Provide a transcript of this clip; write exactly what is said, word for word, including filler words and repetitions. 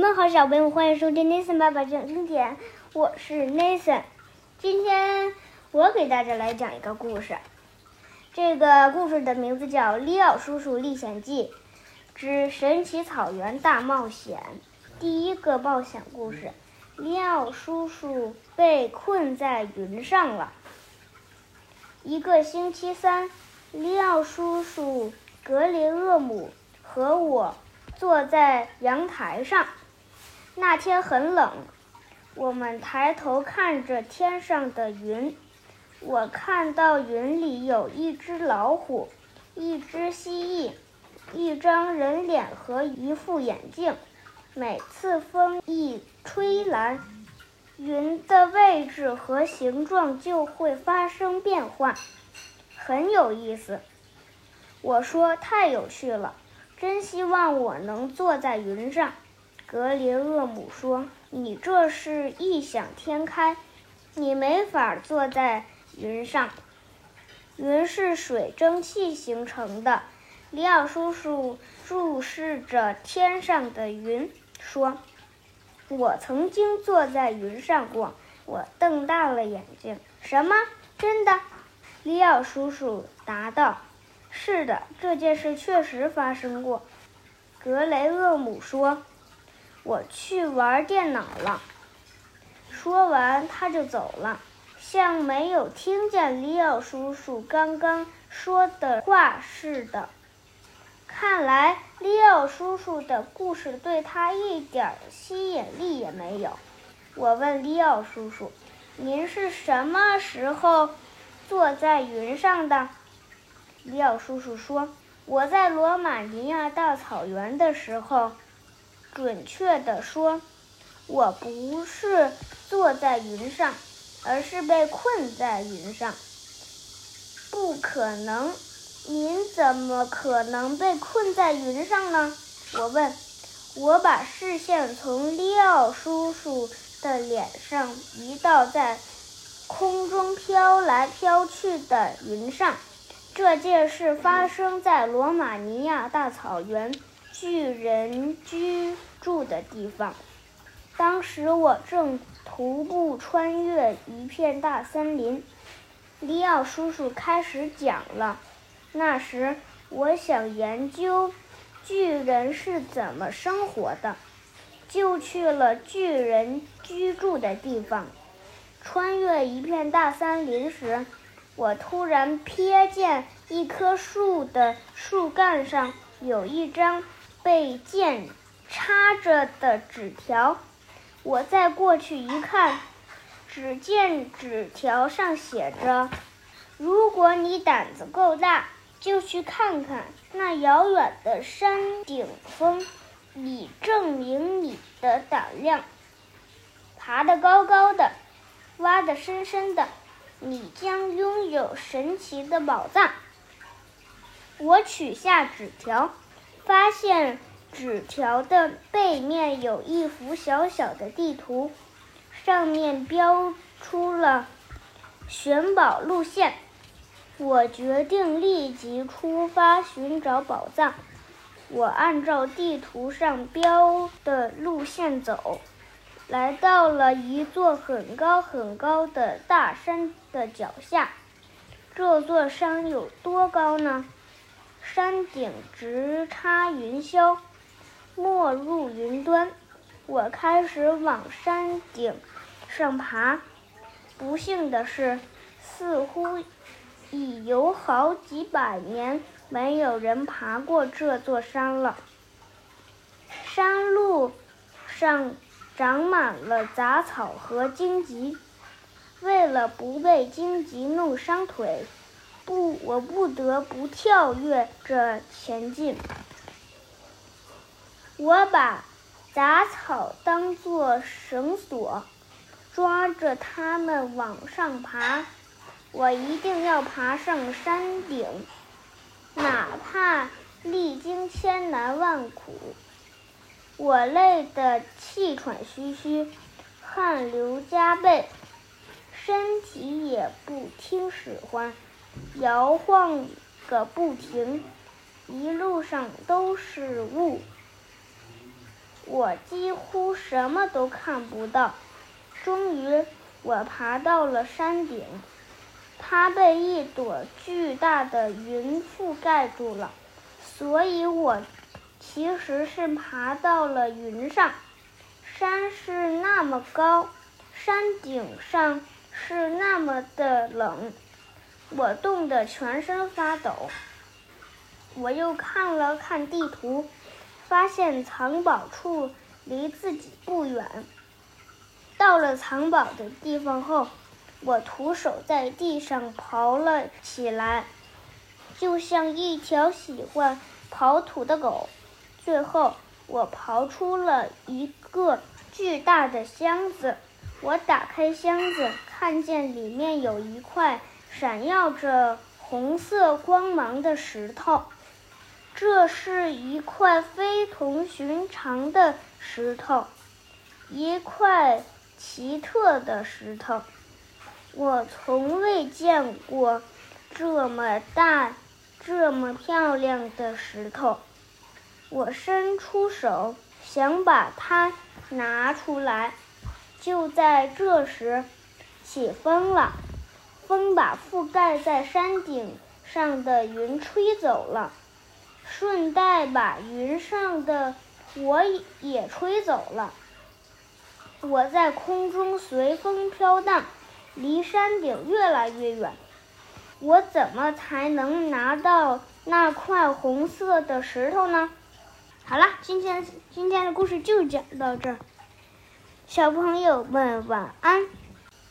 你们好，小朋友，欢迎收听 Nathan 爸爸讲经典，我是 Nathan。今天我给大家来讲一个故事，这个故事的名字叫《利奥叔叔历险记之神奇草原大冒险》。第一个冒险故事：利奥叔叔被困在云上了。一个星期三，利奥叔叔、格林厄姆和我坐在阳台上。那天很冷，我们抬头看着天上的云。我看到云里有一只老虎，一只蜥蜴，一张人脸和一副眼镜。每次风一吹来，云的位置和形状就会发生变化，很有意思。我说，太有趣了，真希望我能坐在云上。格林厄姆说：“你这是异想天开，你没法坐在云上。云是水蒸气形成的。”利奥叔叔注视着天上的云，说：“我曾经坐在云上过。”我瞪大了眼睛。“什么？真的？”利奥叔叔答道。“是的，这件事确实发生过。”格雷厄姆说。“我去玩电脑了。”说完他就走了，像没有听见利奥叔叔刚刚说的话似的。看来利奥叔叔的故事对他一点吸引力也没有。我问利奥叔叔：“您是什么时候坐在云上的？”利奥叔叔说：“我在罗马尼亚大草原的时候。准确地说，我不是坐在云上，而是被困在云上。”“不可能，您怎么可能被困在云上呢？”我问。我把视线从利奥叔叔的脸上移到在空中飘来飘去的云上。这件事发生在罗马尼亚大草原巨人居住的地方。当时我正徒步穿越一片大森林。利奥叔叔开始讲了。那时我想研究巨人是怎么生活的，就去了巨人居住的地方。穿越一片大森林时，我突然瞥见一棵树的树干上有一张被剑插着的纸条。我再过去一看，只见纸条上写着：“如果你胆子够大，就去看看那遥远的山顶峰，以证明你的胆量。爬得高高的，挖得深深的，你将拥有神奇的宝藏。”我取下纸条，发现纸条的背面有一幅小小的地图，上面标出了寻宝路线。我决定立即出发寻找宝藏。我按照地图上标的路线走，来到了一座很高很高的大山的脚下。这座山有多高呢？山顶直插云霄，没入云端。我开始往山顶上爬。不幸的是，似乎已有好几百年没有人爬过这座山了。山路上长满了杂草和荆棘。为了不被荆棘弄伤腿，不，我不得不跳跃着前进。我把杂草当作绳索，抓着它们往上爬。我一定要爬上山顶，哪怕历经千难万苦。我累得气喘吁吁，汗流浃背，身体也不听使唤，摇晃个不停，一路上都是雾。我几乎什么都看不到。终于，我爬到了山顶，它被一朵巨大的云覆盖住了，所以我其实是爬到了云上。山是那么高，山顶上是那么的冷，我冻得全身发抖。我又看了看地图，发现藏宝处离自己不远。到了藏宝的地方后，我徒手在地上刨了起来，就像一条喜欢刨土的狗。最后我刨出了一个巨大的箱子，我打开箱子，看见里面有一块闪耀着红色光芒的石头。这是一块非同寻常的石头，一块奇特的石头。我从未见过这么大、这么漂亮的石头。我伸出手想把它拿出来，就在这时起风了，风把覆盖在山顶上的云吹走了，顺带把云上的我也吹走了。我在空中随风飘荡，离山顶越来越远。我怎么才能拿到那块红色的石头呢？好了，今天今天的故事就讲到这儿，小朋友们晚安。